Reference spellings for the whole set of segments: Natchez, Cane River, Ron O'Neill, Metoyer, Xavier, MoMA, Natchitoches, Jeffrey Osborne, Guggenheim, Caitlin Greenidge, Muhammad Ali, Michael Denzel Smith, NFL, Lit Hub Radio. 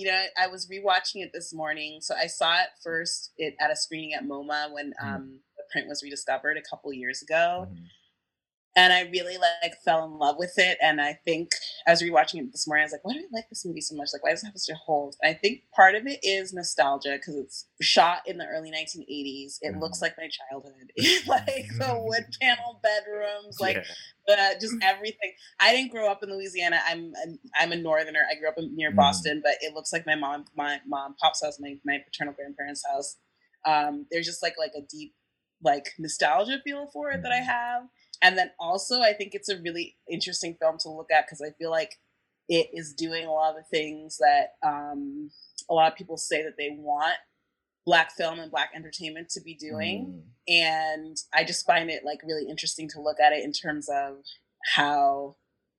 you know, I was rewatching it this morning. So I saw it first at a screening at MoMA when the print was rediscovered a couple years ago. Mm-hmm. And I really fell in love with it. And I think I was rewatching it this morning. I was like, why do I like this movie so much? Like, why does it have such a hold? And I think part of it is nostalgia because it's shot in the early 1980s. It looks like my childhood, like the wood panel bedrooms, just everything. I didn't grow up in Louisiana. I'm a northerner. I grew up near Boston, but it looks like my pop's house, my paternal grandparents' house. There's just a deep nostalgia feel for it that I have. And then also, I think it's a really interesting film to look at because I feel like it is doing a lot of the things that a lot of people say that they want Black film and Black entertainment to be doing. Mm. And I just find it really interesting to look at it in terms of how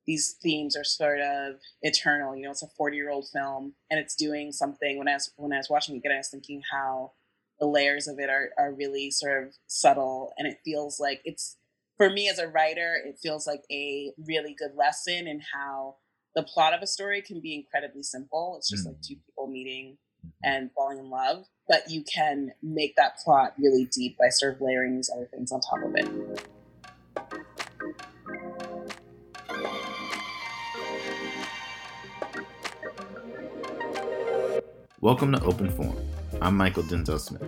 these themes are sort of eternal. You know, it's a 40-year-old film and it's doing something. When I was watching it again, I was thinking how the layers of it are really sort of subtle, and it feels like it's. For me as a writer, it feels like a really good lesson in how the plot of a story can be incredibly simple. It's just two people meeting and falling in love, but you can make that plot really deep by sort of layering these other things on top of it. Welcome to Open Forum. I'm Michael Denzel Smith.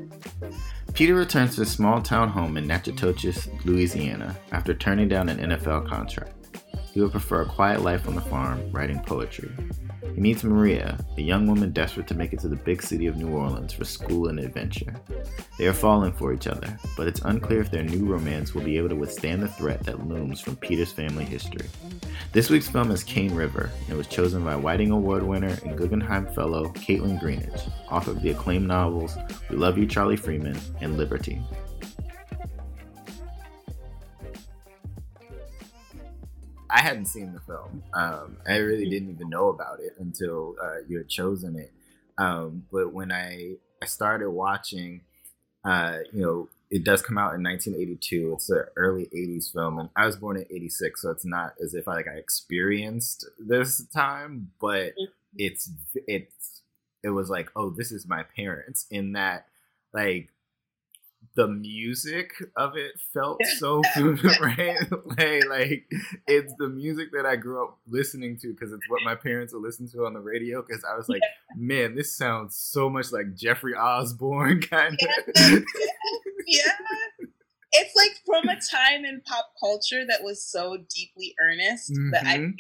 Peter returns to his small town home in Natchitoches, Louisiana, after turning down an NFL contract. He would prefer a quiet life on the farm, writing poetry. He meets Maria, a young woman desperate to make it to the big city of New Orleans for school and adventure. They are falling for each other, but it's unclear if their new romance will be able to withstand the threat that looms from Peter's family history. This week's film is Cane River, and was chosen by Whiting Award winner and Guggenheim Fellow Caitlin Greenidge, author of the acclaimed novels We Love You, Charlie Freeman, and Liberty. I hadn't seen the film. I really didn't even know about it until you had chosen it. But when I started watching, it does come out in 1982. It's an early 80s film, and I was born in 86, so it's not as if I experienced this time, but it was oh, this is my parents, in that the music of it felt so familiar, right? It's the music that I grew up listening to because it's what my parents would listen to on the radio. Because I was like, man, this sounds so much like Jeffrey Osborne, kind of. Yeah, it's from a time in pop culture that was so deeply earnest that I think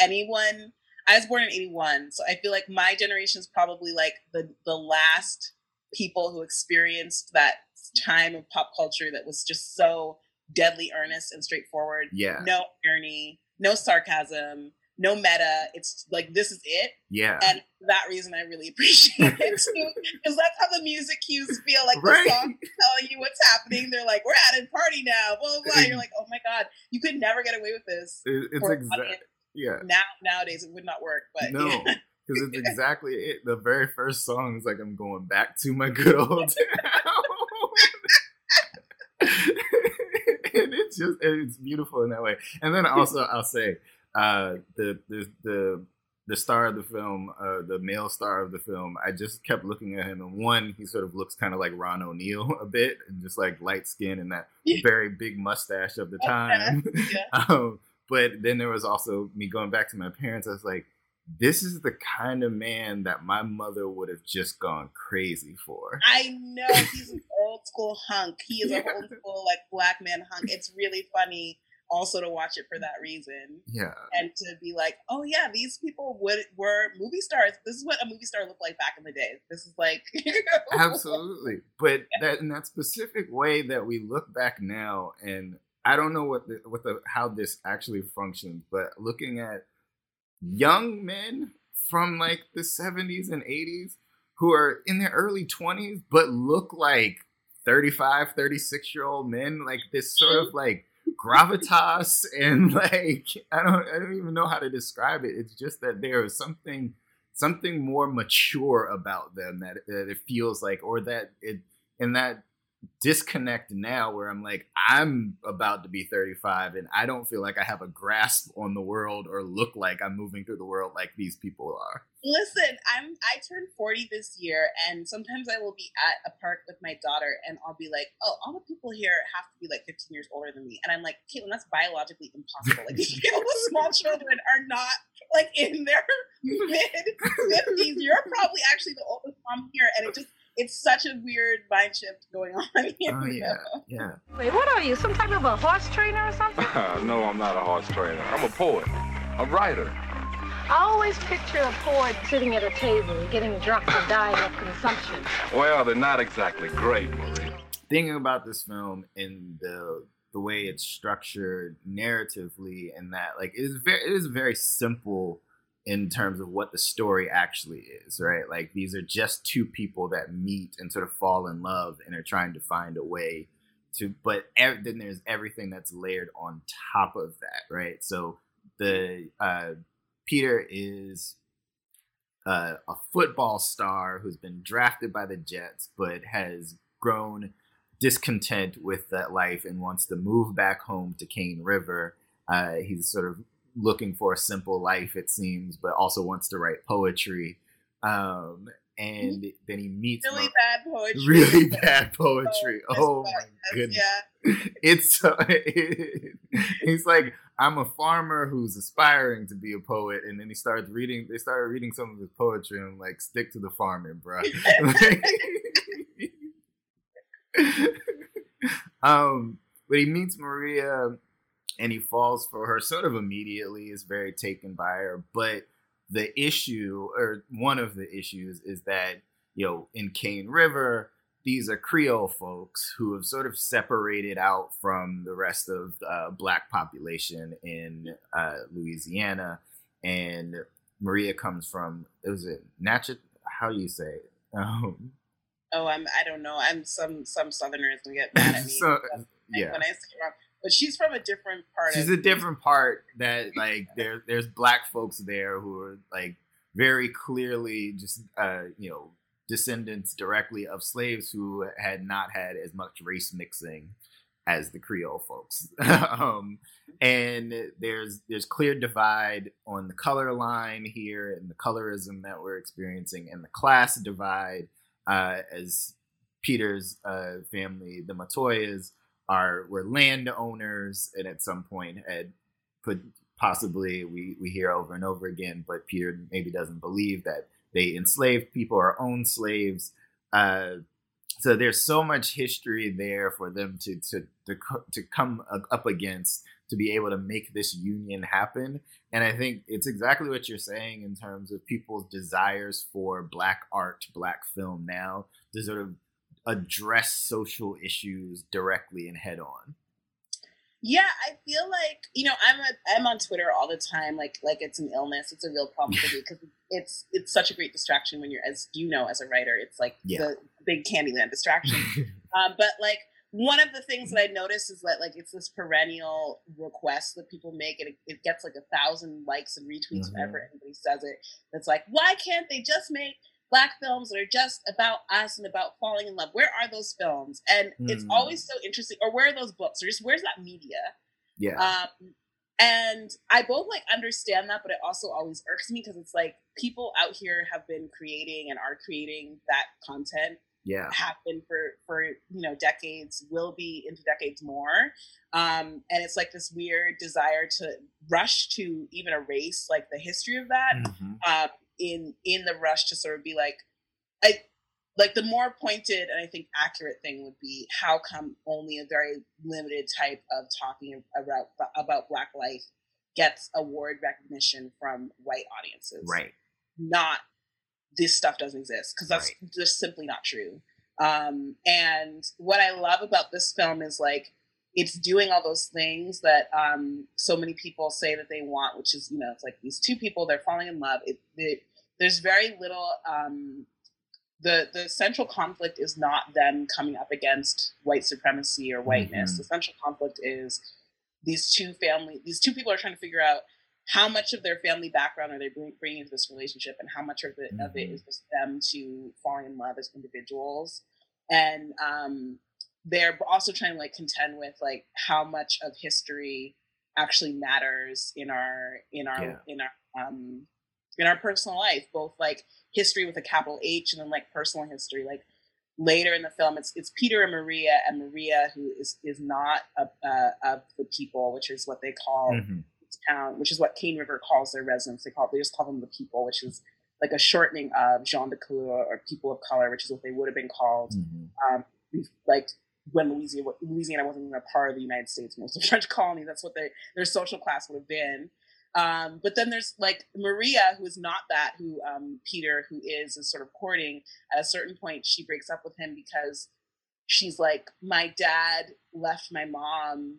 anyone. I was born in 81, so I feel like my generation is probably the last people who experienced that time of pop culture that was just so deadly earnest and straightforward. Yeah. No irony, no sarcasm, no meta. It's this is it. Yeah. And for that reason, I really appreciate it too, because that's how the music cues feel. Right. The song telling you what's happening. They're like, we're at a party now, blah, blah, blah. You're like, oh my God, you could never get away with this. It's exactly, yeah. Nowadays, it would not work, but no. Yeah. Because it's exactly it. The very first song is I'm going back to my good old town. And it's beautiful in that way. And then also I'll say the star of the film, the male star of the film, I just kept looking at him. And one, he sort of looks kind of like Ron O'Neill a bit, and just light skin and that very big mustache of the time. Yeah. But then there was also me going back to my parents. I was like, this is the kind of man that my mother would have just gone crazy for. I know. He's an old school hunk. He is an old school, Black man hunk. It's really funny also to watch it for that reason. Yeah. And to be oh yeah, these people were movie stars. This is what a movie star looked like back in the day. This is absolutely. But that, in that specific way that we look back now, and I don't know how this actually functions, but looking at young men from the 70s and 80s who are in their early 20s but look 35, 36-year-old men, this sort of gravitas and I don't even know how to describe it. It's just that there is something more mature about them that it feels or that it, and that disconnect now where I'm like, I'm about to be 35 and I don't feel like I have a grasp on the world or look like I'm moving through the world like these people are. Listen, I turned 40 this year, and sometimes I will be at a park with my daughter and I'll be like, oh, all the people here have to be like 15 years older than me. And I'm like, Caitlin, that's biologically impossible. Like, these people with small children are not like in their mid-50s. You're probably actually the oldest mom here, and it's such a weird mind shift going on here. Oh, yeah, yeah. Wait, what are you, some type of a horse trainer or something? No, I'm not a horse trainer. I'm a poet, a writer. I always picture a poet sitting at a table, getting drunk and dying of consumption. Well, they're not exactly great, Marie. Thinking about this film in the way it's structured narratively, and that, like, it is very simple in terms of what the story actually is, right? Like, these are just two people that meet and sort of fall in love and are trying to find a way to, but then there's everything that's layered on top of that, right? So the Peter is a football star who's been drafted by the Jets, but has grown discontent with that life and wants to move back home to Cane River. He's sort of looking for a simple life, it seems, but also wants to write poetry. And then he meets really bad poetry. Really bad poetry. Oh my goodness! Yeah. He's like, I'm a farmer who's aspiring to be a poet, and then he starts reading. They started reading some of his poetry, and I'm like, stick to the farming, bro. But he meets Maria, and he falls for her sort of immediately, is very taken by her. But the issue, or one of the issues, is that, you know, in Cane River, these are Creole folks who have sort of separated out from the rest of the Black population in Louisiana. And Maria comes from, was it Natchez? How do you say it? I don't know. I'm some Southerner is going to get mad at me when I say it wrong. But she's from a different part. She's a different part that, like, there's Black folks there who are, like, very clearly just, you know, descendants directly of slaves who had not had as much race mixing as the Creole folks. And there's clear divide on the color line here and the colorism that we're experiencing, and the class divide as Peter's family, the Metoyers, were landowners, and at some point had put, possibly, we hear over and over again, but Peter maybe doesn't believe that they enslaved people or owned slaves. So there's so much history there for them to come up against to be able to make this union happen. And I think it's exactly what you're saying in terms of people's desires for Black art, Black film now, to sort of address social issues directly and head on. Yeah, I feel like, you know, I'm on Twitter all the time, like it's an illness, it's a real problem for me, because it's such a great distraction when you're, as you know, as a writer, it's like the big Candyland distraction. But like, one of the things that I noticed is that, like, it's this perennial request that people make, and it gets like 1,000 likes and retweets whenever anybody says it. That's like, why can't they just make Black films that are just about us and about falling in love? Where are those films? And it's always so interesting. Or where are those books? Or just where's that media? Yeah. And I both like understand that, but it also always irks me, because it's like, people out here have been creating and are creating that content. Yeah. Have been for you know, decades, will be into decades more. And it's like this weird desire to rush to even erase like the history of that. In the rush to sort of be like, the more pointed and I think accurate thing would be, how come only a very limited type of talking about Black life gets award recognition from white audiences? Right. Not, this stuff doesn't exist, because that's just simply not true. And what I love about this film is, like, it's doing all those things that so many people say that they want, which is, you know, it's like these two people, they're falling in love. There's very little, the central conflict is not them coming up against white supremacy or whiteness. The central conflict is these two people are trying to figure out how much of their family background are they bringing into this relationship, and how much of it is just them to falling in love as individuals. And they're also trying to like contend with like how much of history actually matters in our personal life, both like history with a capital H and then like personal history. Like later in the film, it's Peter and Maria who is not of the people, which is what they call this town, which is what Cane River calls their residents. They just call them the people, which is like a shortening of gens de couleur or people of color, which is what they would have been called. Like when Louisiana wasn't even a part of the United States, most of the French colonies, that's what their social class would have been. But then there's like Maria, who is not that, who Peter, who is sort of courting. At a certain point, she breaks up with him because she's like, my dad left my mom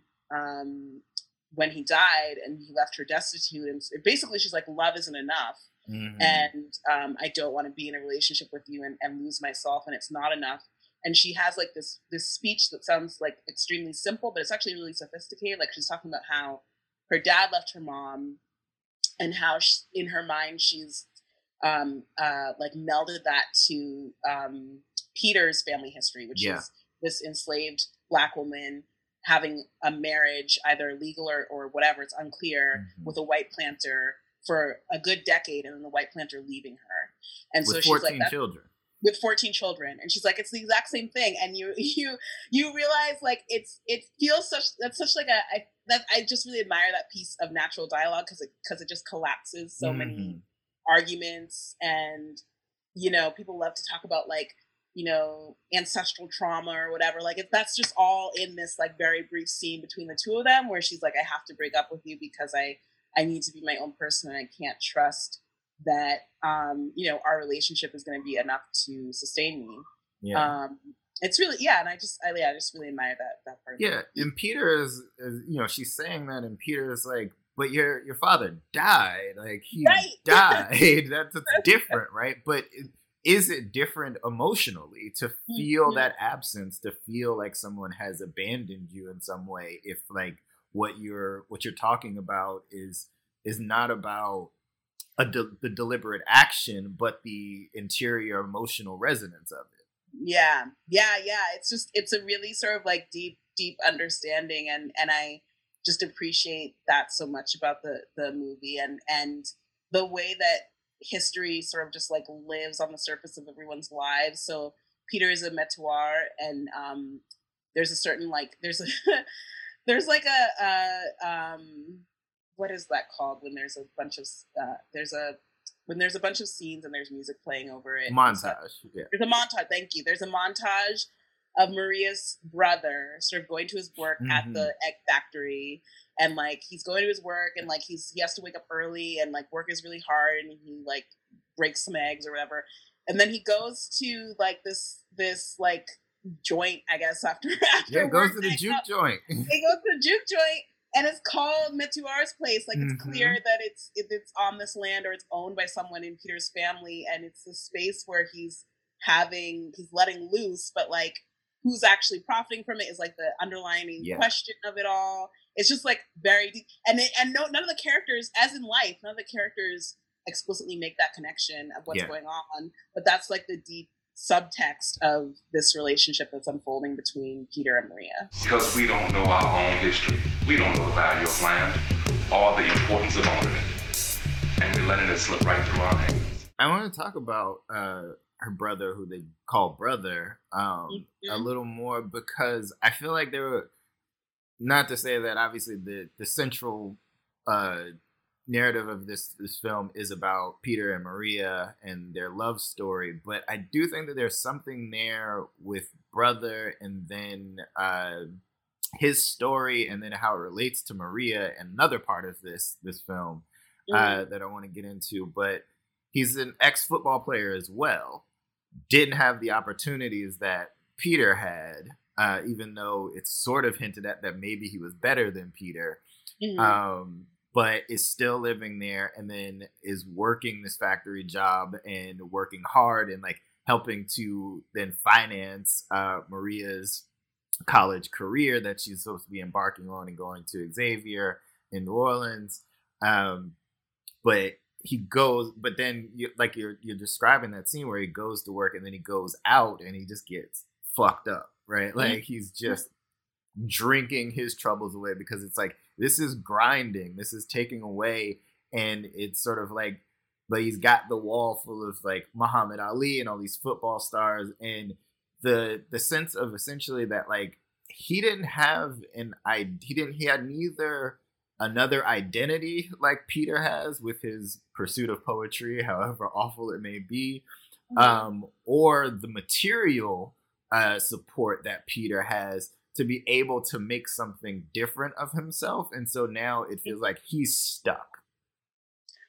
when he died, and he left her destitute. And basically, she's like, love isn't enough. Mm-hmm. And I don't want to be in a relationship with you and lose myself, and it's not enough. And she has like this speech that sounds like extremely simple, but it's actually really sophisticated. Like she's talking about how her dad left her mom, and how she, in her mind, she's like melded that to Peter's family history, which is this enslaved Black woman having a marriage, either legal or whatever, it's unclear, with a white planter for a good decade, and then the white planter leaving her. And with so she's like, with 14 children. And she's like, it's the exact same thing. And you realize like I just really admire that piece of natural dialogue because it just collapses so many arguments. And, you know, people love to talk about like, you know, ancestral trauma or whatever. Like that's just all in this like very brief scene between the two of them where she's like, I have to break up with you because I need to be my own person, and I can't trust that, you know, our relationship is going to be enough to sustain me. Yeah. It's really, yeah. And I just really admire that part. Yeah. And Peter is, you know, she's saying that, and Peter is like, but your father died. Like he died. That's different. Right. But is it different emotionally to feel that absence, to feel like someone has abandoned you in some way? If like what you're talking about is not about the deliberate action, but the interior emotional resonance of it. Yeah. It's a really sort of like deep understanding, and I just appreciate that so much about the movie and the way that history sort of just like lives on the surface of everyone's lives. So Peter is a Metoyer, and there's a certain like what is that called when there's a bunch of scenes and there's music playing over it? Montage. Yeah. There's a montage. Thank you. There's a montage of Maria's brother sort of going to his work at the egg factory, and like he's going to his work, and like he has to wake up early, and like work is really hard, and he like breaks some eggs or whatever, and then he goes to like this like joint, I guess after work, goes to the juke joint. He goes to the juke joint. And it's called Metuar's place. Like it's clear that it's on this land, or it's owned by someone in Peter's family, and it's the space where he's letting loose, but like who's actually profiting from it is like the underlying question of it all. It's just like very deep, and none of the characters, as in life, none of the characters explicitly make that connection of what's going on. But that's like the deep subtext of this relationship that's unfolding between Peter and Maria. Because we don't know our own history. We don't know the value of land or the importance of owning it. And we're letting it slip right through our hands. I want to talk about her brother, who they call brother, a little more, because I feel like there were, not to say that obviously the central narrative of this film is about Peter and Maria and their love story, but I do think that there's something there with brother, and then his story, and then how it relates to Maria, and another part of this film that I want to get into. But he's an ex-football player as well, didn't have the opportunities that Peter had, even though it's sort of hinted at that maybe he was better than Peter. But is still living there, and then is working this factory job and working hard and like helping to then finance Maria's college career that she's supposed to be embarking on and going to Xavier in New Orleans. But he goes, but then you're describing that scene where he goes to work, and then he goes out and he just gets fucked up. right? Like he's just drinking his troubles away, because it's like, this is grinding, this is taking away. And it's sort of like, but he's got the wall full of like Muhammad Ali and all these football stars, and the sense of essentially that like he didn't have an he had neither another identity like Peter has with his pursuit of poetry, however awful it may be, or the material support that Peter has to be able to make something different of himself. And so now it feels like he's stuck.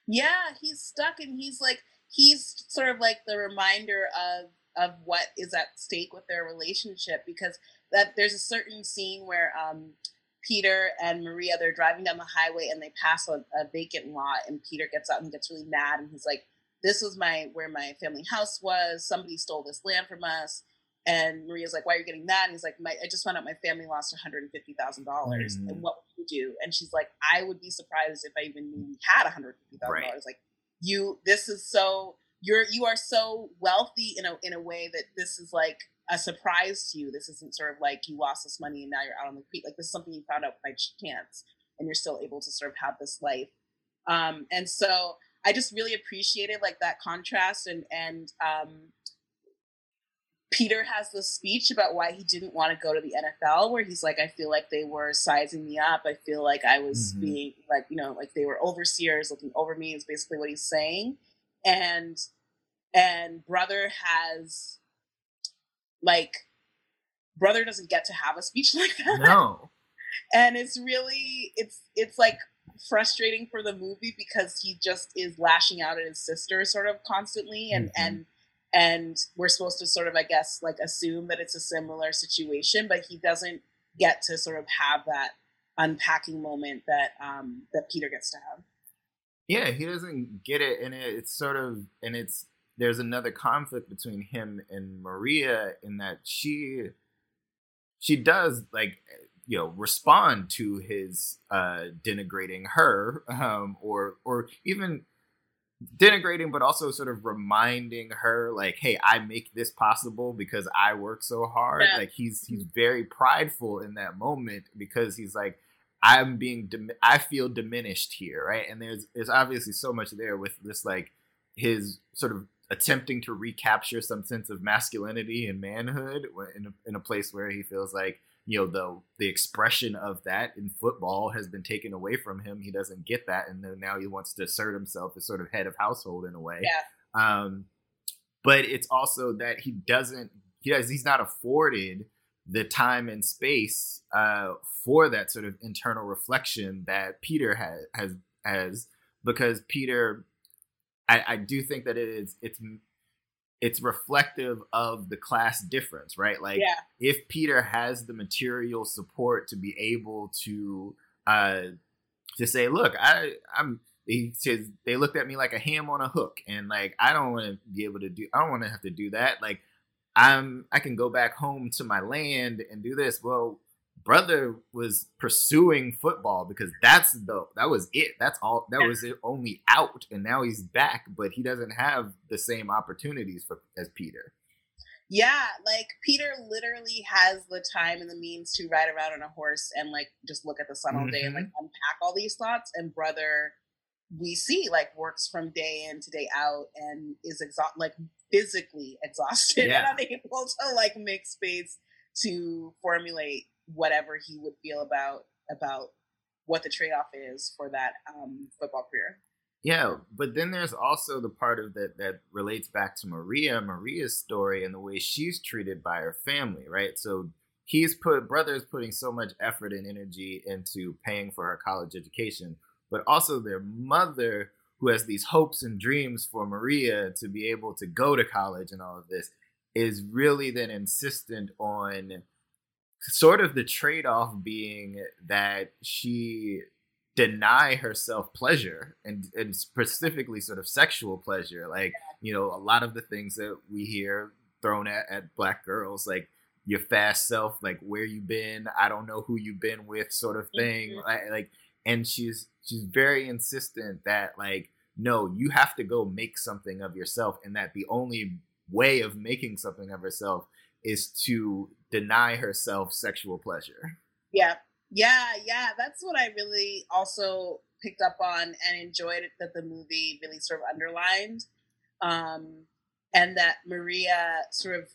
Yeah, he's stuck, and he's sort of like the reminder of what is at stake with their relationship, because that there's a certain scene where Peter and Maria, they're driving down the highway and they pass a vacant lot, and Peter gets out and gets really mad, and he's like, this was where my family house was, somebody stole this land from us. And Maria's like, why are you getting mad? And he's like, I just found out my family lost $150,000. Mm-hmm. And what would you do? And she's like, I would be surprised if I even knew we had $150,000. Right. Like, you are so wealthy in a way that this is like a surprise to you. This isn't sort of like you lost this money and now you're out on the street. Like, this is something you found out by chance, and you're still able to sort of have this life. And so I just really appreciated like that contrast, and Peter has this speech about why he didn't want to go to the NFL, where he's like, I feel like they were sizing me up. I feel like I was being like, like they were overseers looking over me, is basically what he's saying. And brother doesn't get to have a speech like that. No. And it's really, it's like frustrating for the movie, because he just is lashing out at his sister sort of constantly. And we're supposed to sort of, I guess, like assume that it's a similar situation, but he doesn't get to sort of have that unpacking moment that Peter gets to have. Yeah, he doesn't get it, and there's another conflict between him and Maria, in that she does like respond to his denigrating her, or even denigrating, but also sort of reminding her like, hey, I make this possible because I work so hard. Yeah. Like he's very prideful in that moment, because he's like, I feel diminished here, right? And there's obviously so much there with this, like his sort of attempting to recapture some sense of masculinity and manhood in a place where he feels like, the expression of that in football has been taken away from him. He doesn't get that. And then now he wants to assert himself as sort of head of household in a way. Yeah. But it's also that he's not afforded the time and space for that sort of internal reflection that Peter has, because Peter, I do think that it's reflective of the class difference, right? Like if Peter has the material support to be able to say, look, he says, they looked at me like a ham on a hook, and like, I don't want to have to do that. Like I can go back home to my land and do this. Well, brother was pursuing football because that was it. That's all. That was it, only out. And now he's back, but he doesn't have the same opportunities as Peter. Yeah, like Peter literally has the time and the means to ride around on a horse and like just look at the sun all day and like unpack all these thoughts. And brother, we see like works from day in to day out and is physically exhausted and unable to like make space to formulate whatever he would feel about what the trade-off is for that football career. Yeah, but then there's also the part of that that relates back to Maria's story and the way she's treated by her family, right? So brother's putting so much effort and energy into paying for her college education, but also their mother, who has these hopes and dreams for Maria to be able to go to college and all of this, is really then insistent on sort of the trade-off being that she deny herself pleasure and specifically sort of sexual pleasure. Like, a lot of the things that we hear thrown at Black girls, like your fast self, like where you been, I don't know who you've been with sort of thing. Like, and she's very insistent that like, no, you have to go make something of yourself, and that the only way of making something of herself is to deny herself sexual pleasure. Yeah. That's what I really also picked up on and enjoyed that the movie really sort of underlined. And that Maria sort of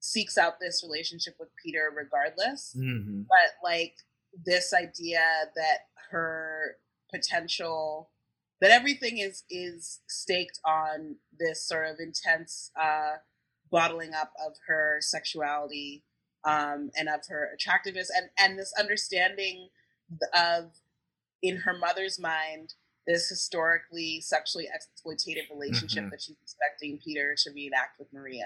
seeks out this relationship with Peter regardless. Mm-hmm. But like this idea that her potential, that everything is staked on this sort of intense bottling up of her sexuality and of her attractiveness, and this understanding of, in her mother's mind, this historically sexually exploitative relationship mm-hmm. that she's expecting Peter to reenact with Maria.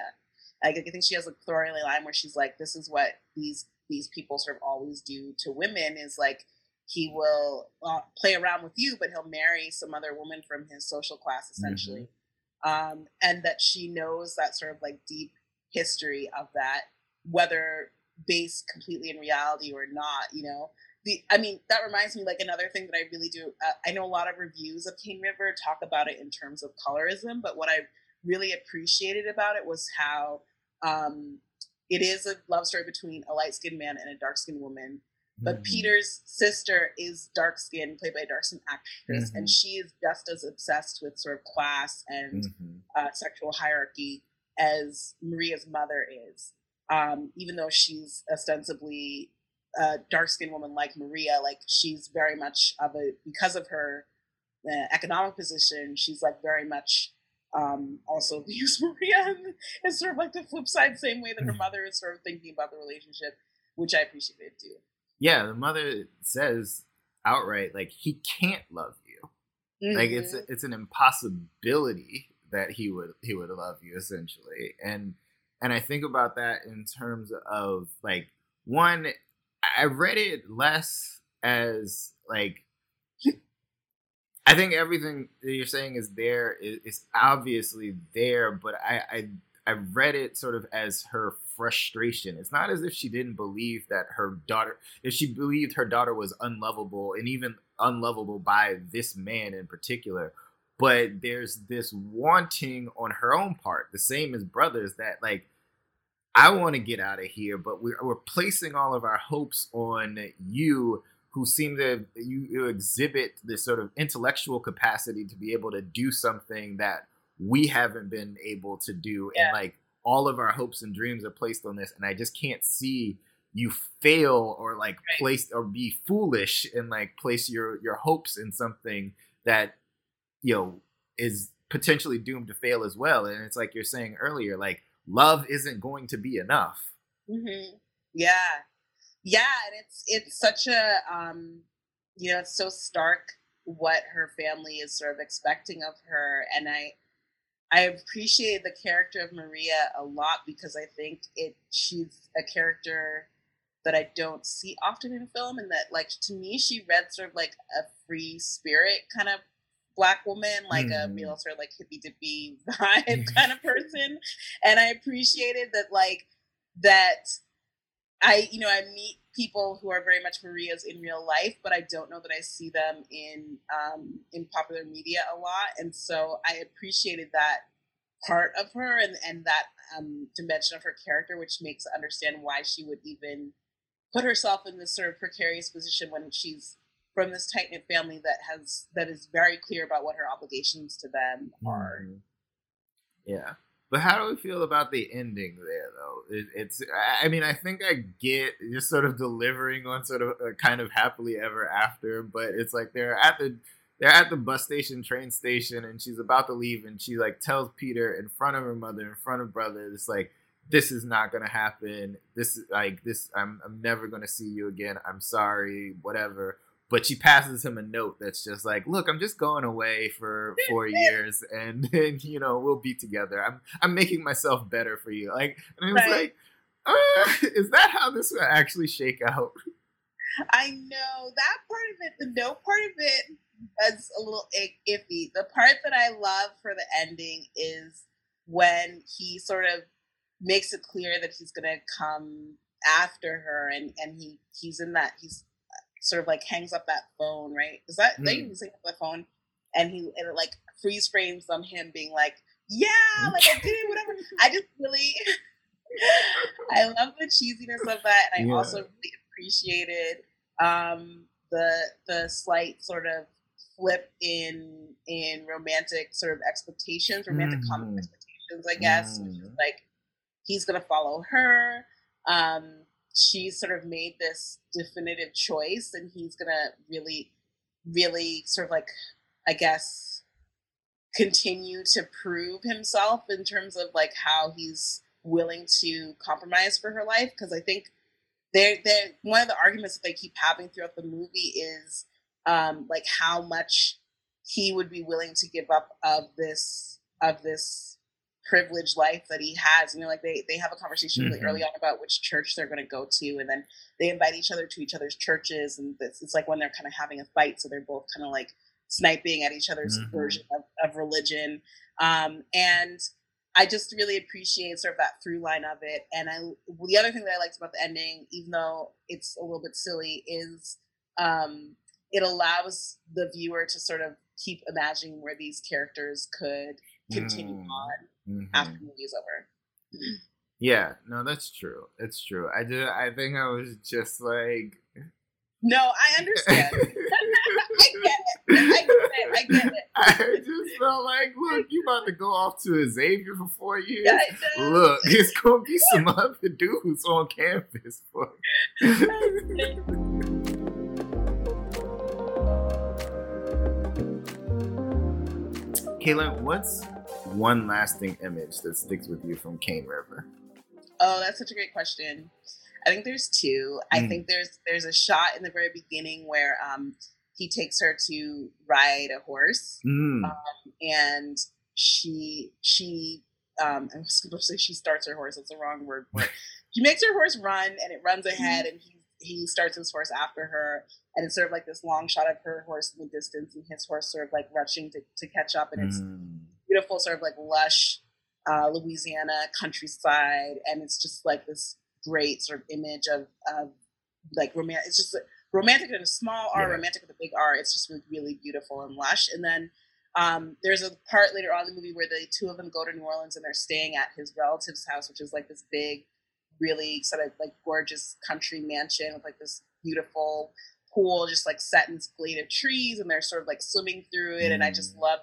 Like, I think she has a throwaway line where she's like, this is what these people sort of always do to women, is like, he will play around with you, but he'll marry some other woman from his social class, essentially. Mm-hmm. And that she knows that sort of like deep history of that, whether based completely in reality or not, you know? I mean, that reminds me, like, another thing that I really do, I know a lot of reviews of Cane River talk about it in terms of colorism, but what I really appreciated about it was how it is a love story between a light-skinned man and a dark-skinned woman, but mm-hmm. Peter's sister is dark-skinned, played by a dark-skinned actress, mm-hmm. and she is just as obsessed with sort of class and mm-hmm. Sexual hierarchy as Maria's mother is, even though she's ostensibly a dark-skinned woman like Maria. Like, she's very much of a, because of her economic position, she's like very much also views Maria as sort of like the flip side, same way that her mother is sort of thinking about the relationship, which I appreciated too. Yeah, the mother says outright, like, he can't love you. Mm-hmm. Like, it's an impossibility that he would love you, essentially. And I think about that in terms of, like, one, I read it less as, like, I think everything that you're saying is there, is obviously there, but I read it sort of as her frustration. It's not as if she didn't believe that her daughter, if she believed her daughter was unlovable, and even unlovable by this man in particular, but there's this wanting on her own part, the same as brothers, that, like, I want to get out of here, but we're placing all of our hopes on you, who seem to you exhibit this sort of intellectual capacity to be able to do something that we haven't been able to do. Yeah. And, like, all of our hopes and dreams are placed on this, and I just can't see you fail or, like, right. place or be foolish and, like, place your hopes in something that, you know, is potentially doomed to fail as well. And it's like you're saying earlier, like, love isn't going to be enough. Mm-hmm. Yeah. And it's such a, you know, it's so stark what her family is sort of expecting of her. And I appreciate the character of Maria a lot, because I think she's a character that I don't see often in film, and that, like, to me, she read sort of like a free spirit kind of Black woman, like a real sort of like hippy dippy vibe kind of person. And I appreciated that, like, that I, you know, I meet people who are very much Marias in real life, but I don't know that I see them in popular media a lot. And so I appreciated that part of her and that dimension of her character, which makes I understand why she would even put herself in this sort of precarious position when she's from this tight-knit family that is very clear about what her obligations to them are. Yeah. But how do we feel about the ending there, though? It's I mean, I think I get just sort of delivering on sort of a kind of happily ever after, but it's like they're at the train station, and she's about to leave, and she, like, tells Peter in front of her mother, in front of brother, it's like, this is not going to happen. This is like this. I'm never going to see you again. I'm sorry, whatever. But she passes him a note that's just like, look, I'm just going away for 4 years, and you know, we'll be together. I'm making myself better for you. Like, and I was right. like, is that how this will actually shake out? I know that part of it, the note part of it, that's a little iffy. The part that I love for the ending is when he sort of makes it clear that he's going to come after her, and he's in that, he's sort of like hangs up that phone, right? Is that they can hang up the phone, and it like freeze frames on him being like, yeah, like I did it, whatever. I just really, I I love the cheesiness of that, and I also really appreciated the slight sort of flip in romantic sort of expectations, romantic comic expectations, I guess. Which is like, he's gonna follow her. She sort of made this definitive choice, and he's gonna really sort of like, I guess, continue to prove himself in terms of like how he's willing to compromise for her life. Because I think they're one of the arguments that they keep having throughout the movie is like how much he would be willing to give up of this privileged life that he has. You know, like they have a conversation really early on about which church they're going to go to, and then they invite each other to each other's churches, and it's like when they're kind of having a fight, so they're both kind of like sniping at each other's version of religion. And I just really appreciate sort of that through line of it. And the other thing that I liked about the ending, even though it's a little bit silly, is it allows the viewer to sort of keep imagining where these characters could continue on after the movie's over. Yeah, no, that's true. It's true. I think I was just like... No, I understand. I get it. I just felt like, look, you about to go off to Xavier for 4 years. Yeah, look, it's going to be some other dudes on campus. For Caitlin, what's one lasting image that sticks with you from Cane River? Oh, that's such a great question. I think there's two. I think there's a shot in the very beginning where he takes her to ride a horse, and she I was going to say she starts her horse. That's the wrong word for it. She makes her horse run, and it runs ahead, and he starts his horse after her, and it's sort of like this long shot of her horse in the distance and his horse sort of like rushing to catch up, and it's beautiful sort of like lush Louisiana countryside, and it's just like this great sort of image of like romantic. It's just romantic with a small R, romantic with a big R. It's just really beautiful and lush. And then there's a part later on in the movie where the two of them go to New Orleans and they're staying at his relative's house, which is like this big, really sort of like gorgeous country mansion with like this beautiful pool just like set in this glade of trees, and they're sort of like swimming through it. And I just love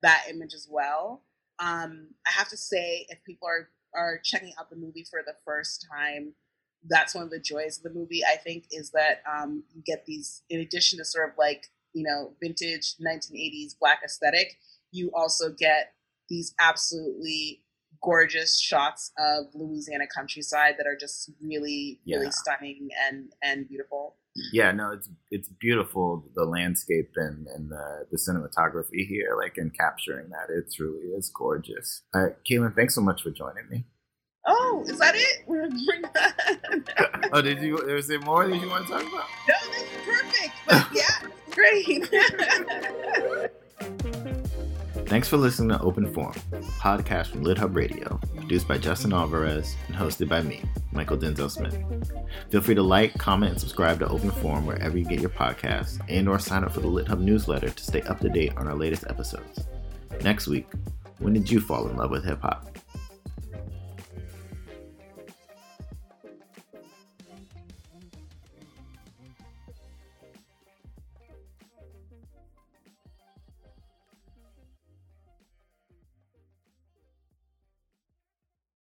that image as well. I have to say, if people are checking out the movie for the first time, that's one of the joys of the movie, I think, is that you get these, in addition to sort of like, you know, vintage 1980s Black aesthetic, you also get these absolutely gorgeous shots of Louisiana countryside that are just really stunning and beautiful. Yeah, no, it's beautiful, the landscape and the cinematography here, like in capturing that. It truly is gorgeous. Caitlin, thanks so much for joining me. Oh, is that it? We're done. Oh, is there more that you want to talk about? No, that's perfect. But yeah, great. Thanks for listening to Open Forum, a podcast from Lit Hub Radio, produced by Justin Alvarez and hosted by me, Michael Denzel Smith. Feel free to like, comment, and subscribe to Open Forum wherever you get your podcasts, and/or sign up for the Lit Hub newsletter to stay up to date on our latest episodes. Next week, when did you fall in love with hip hop?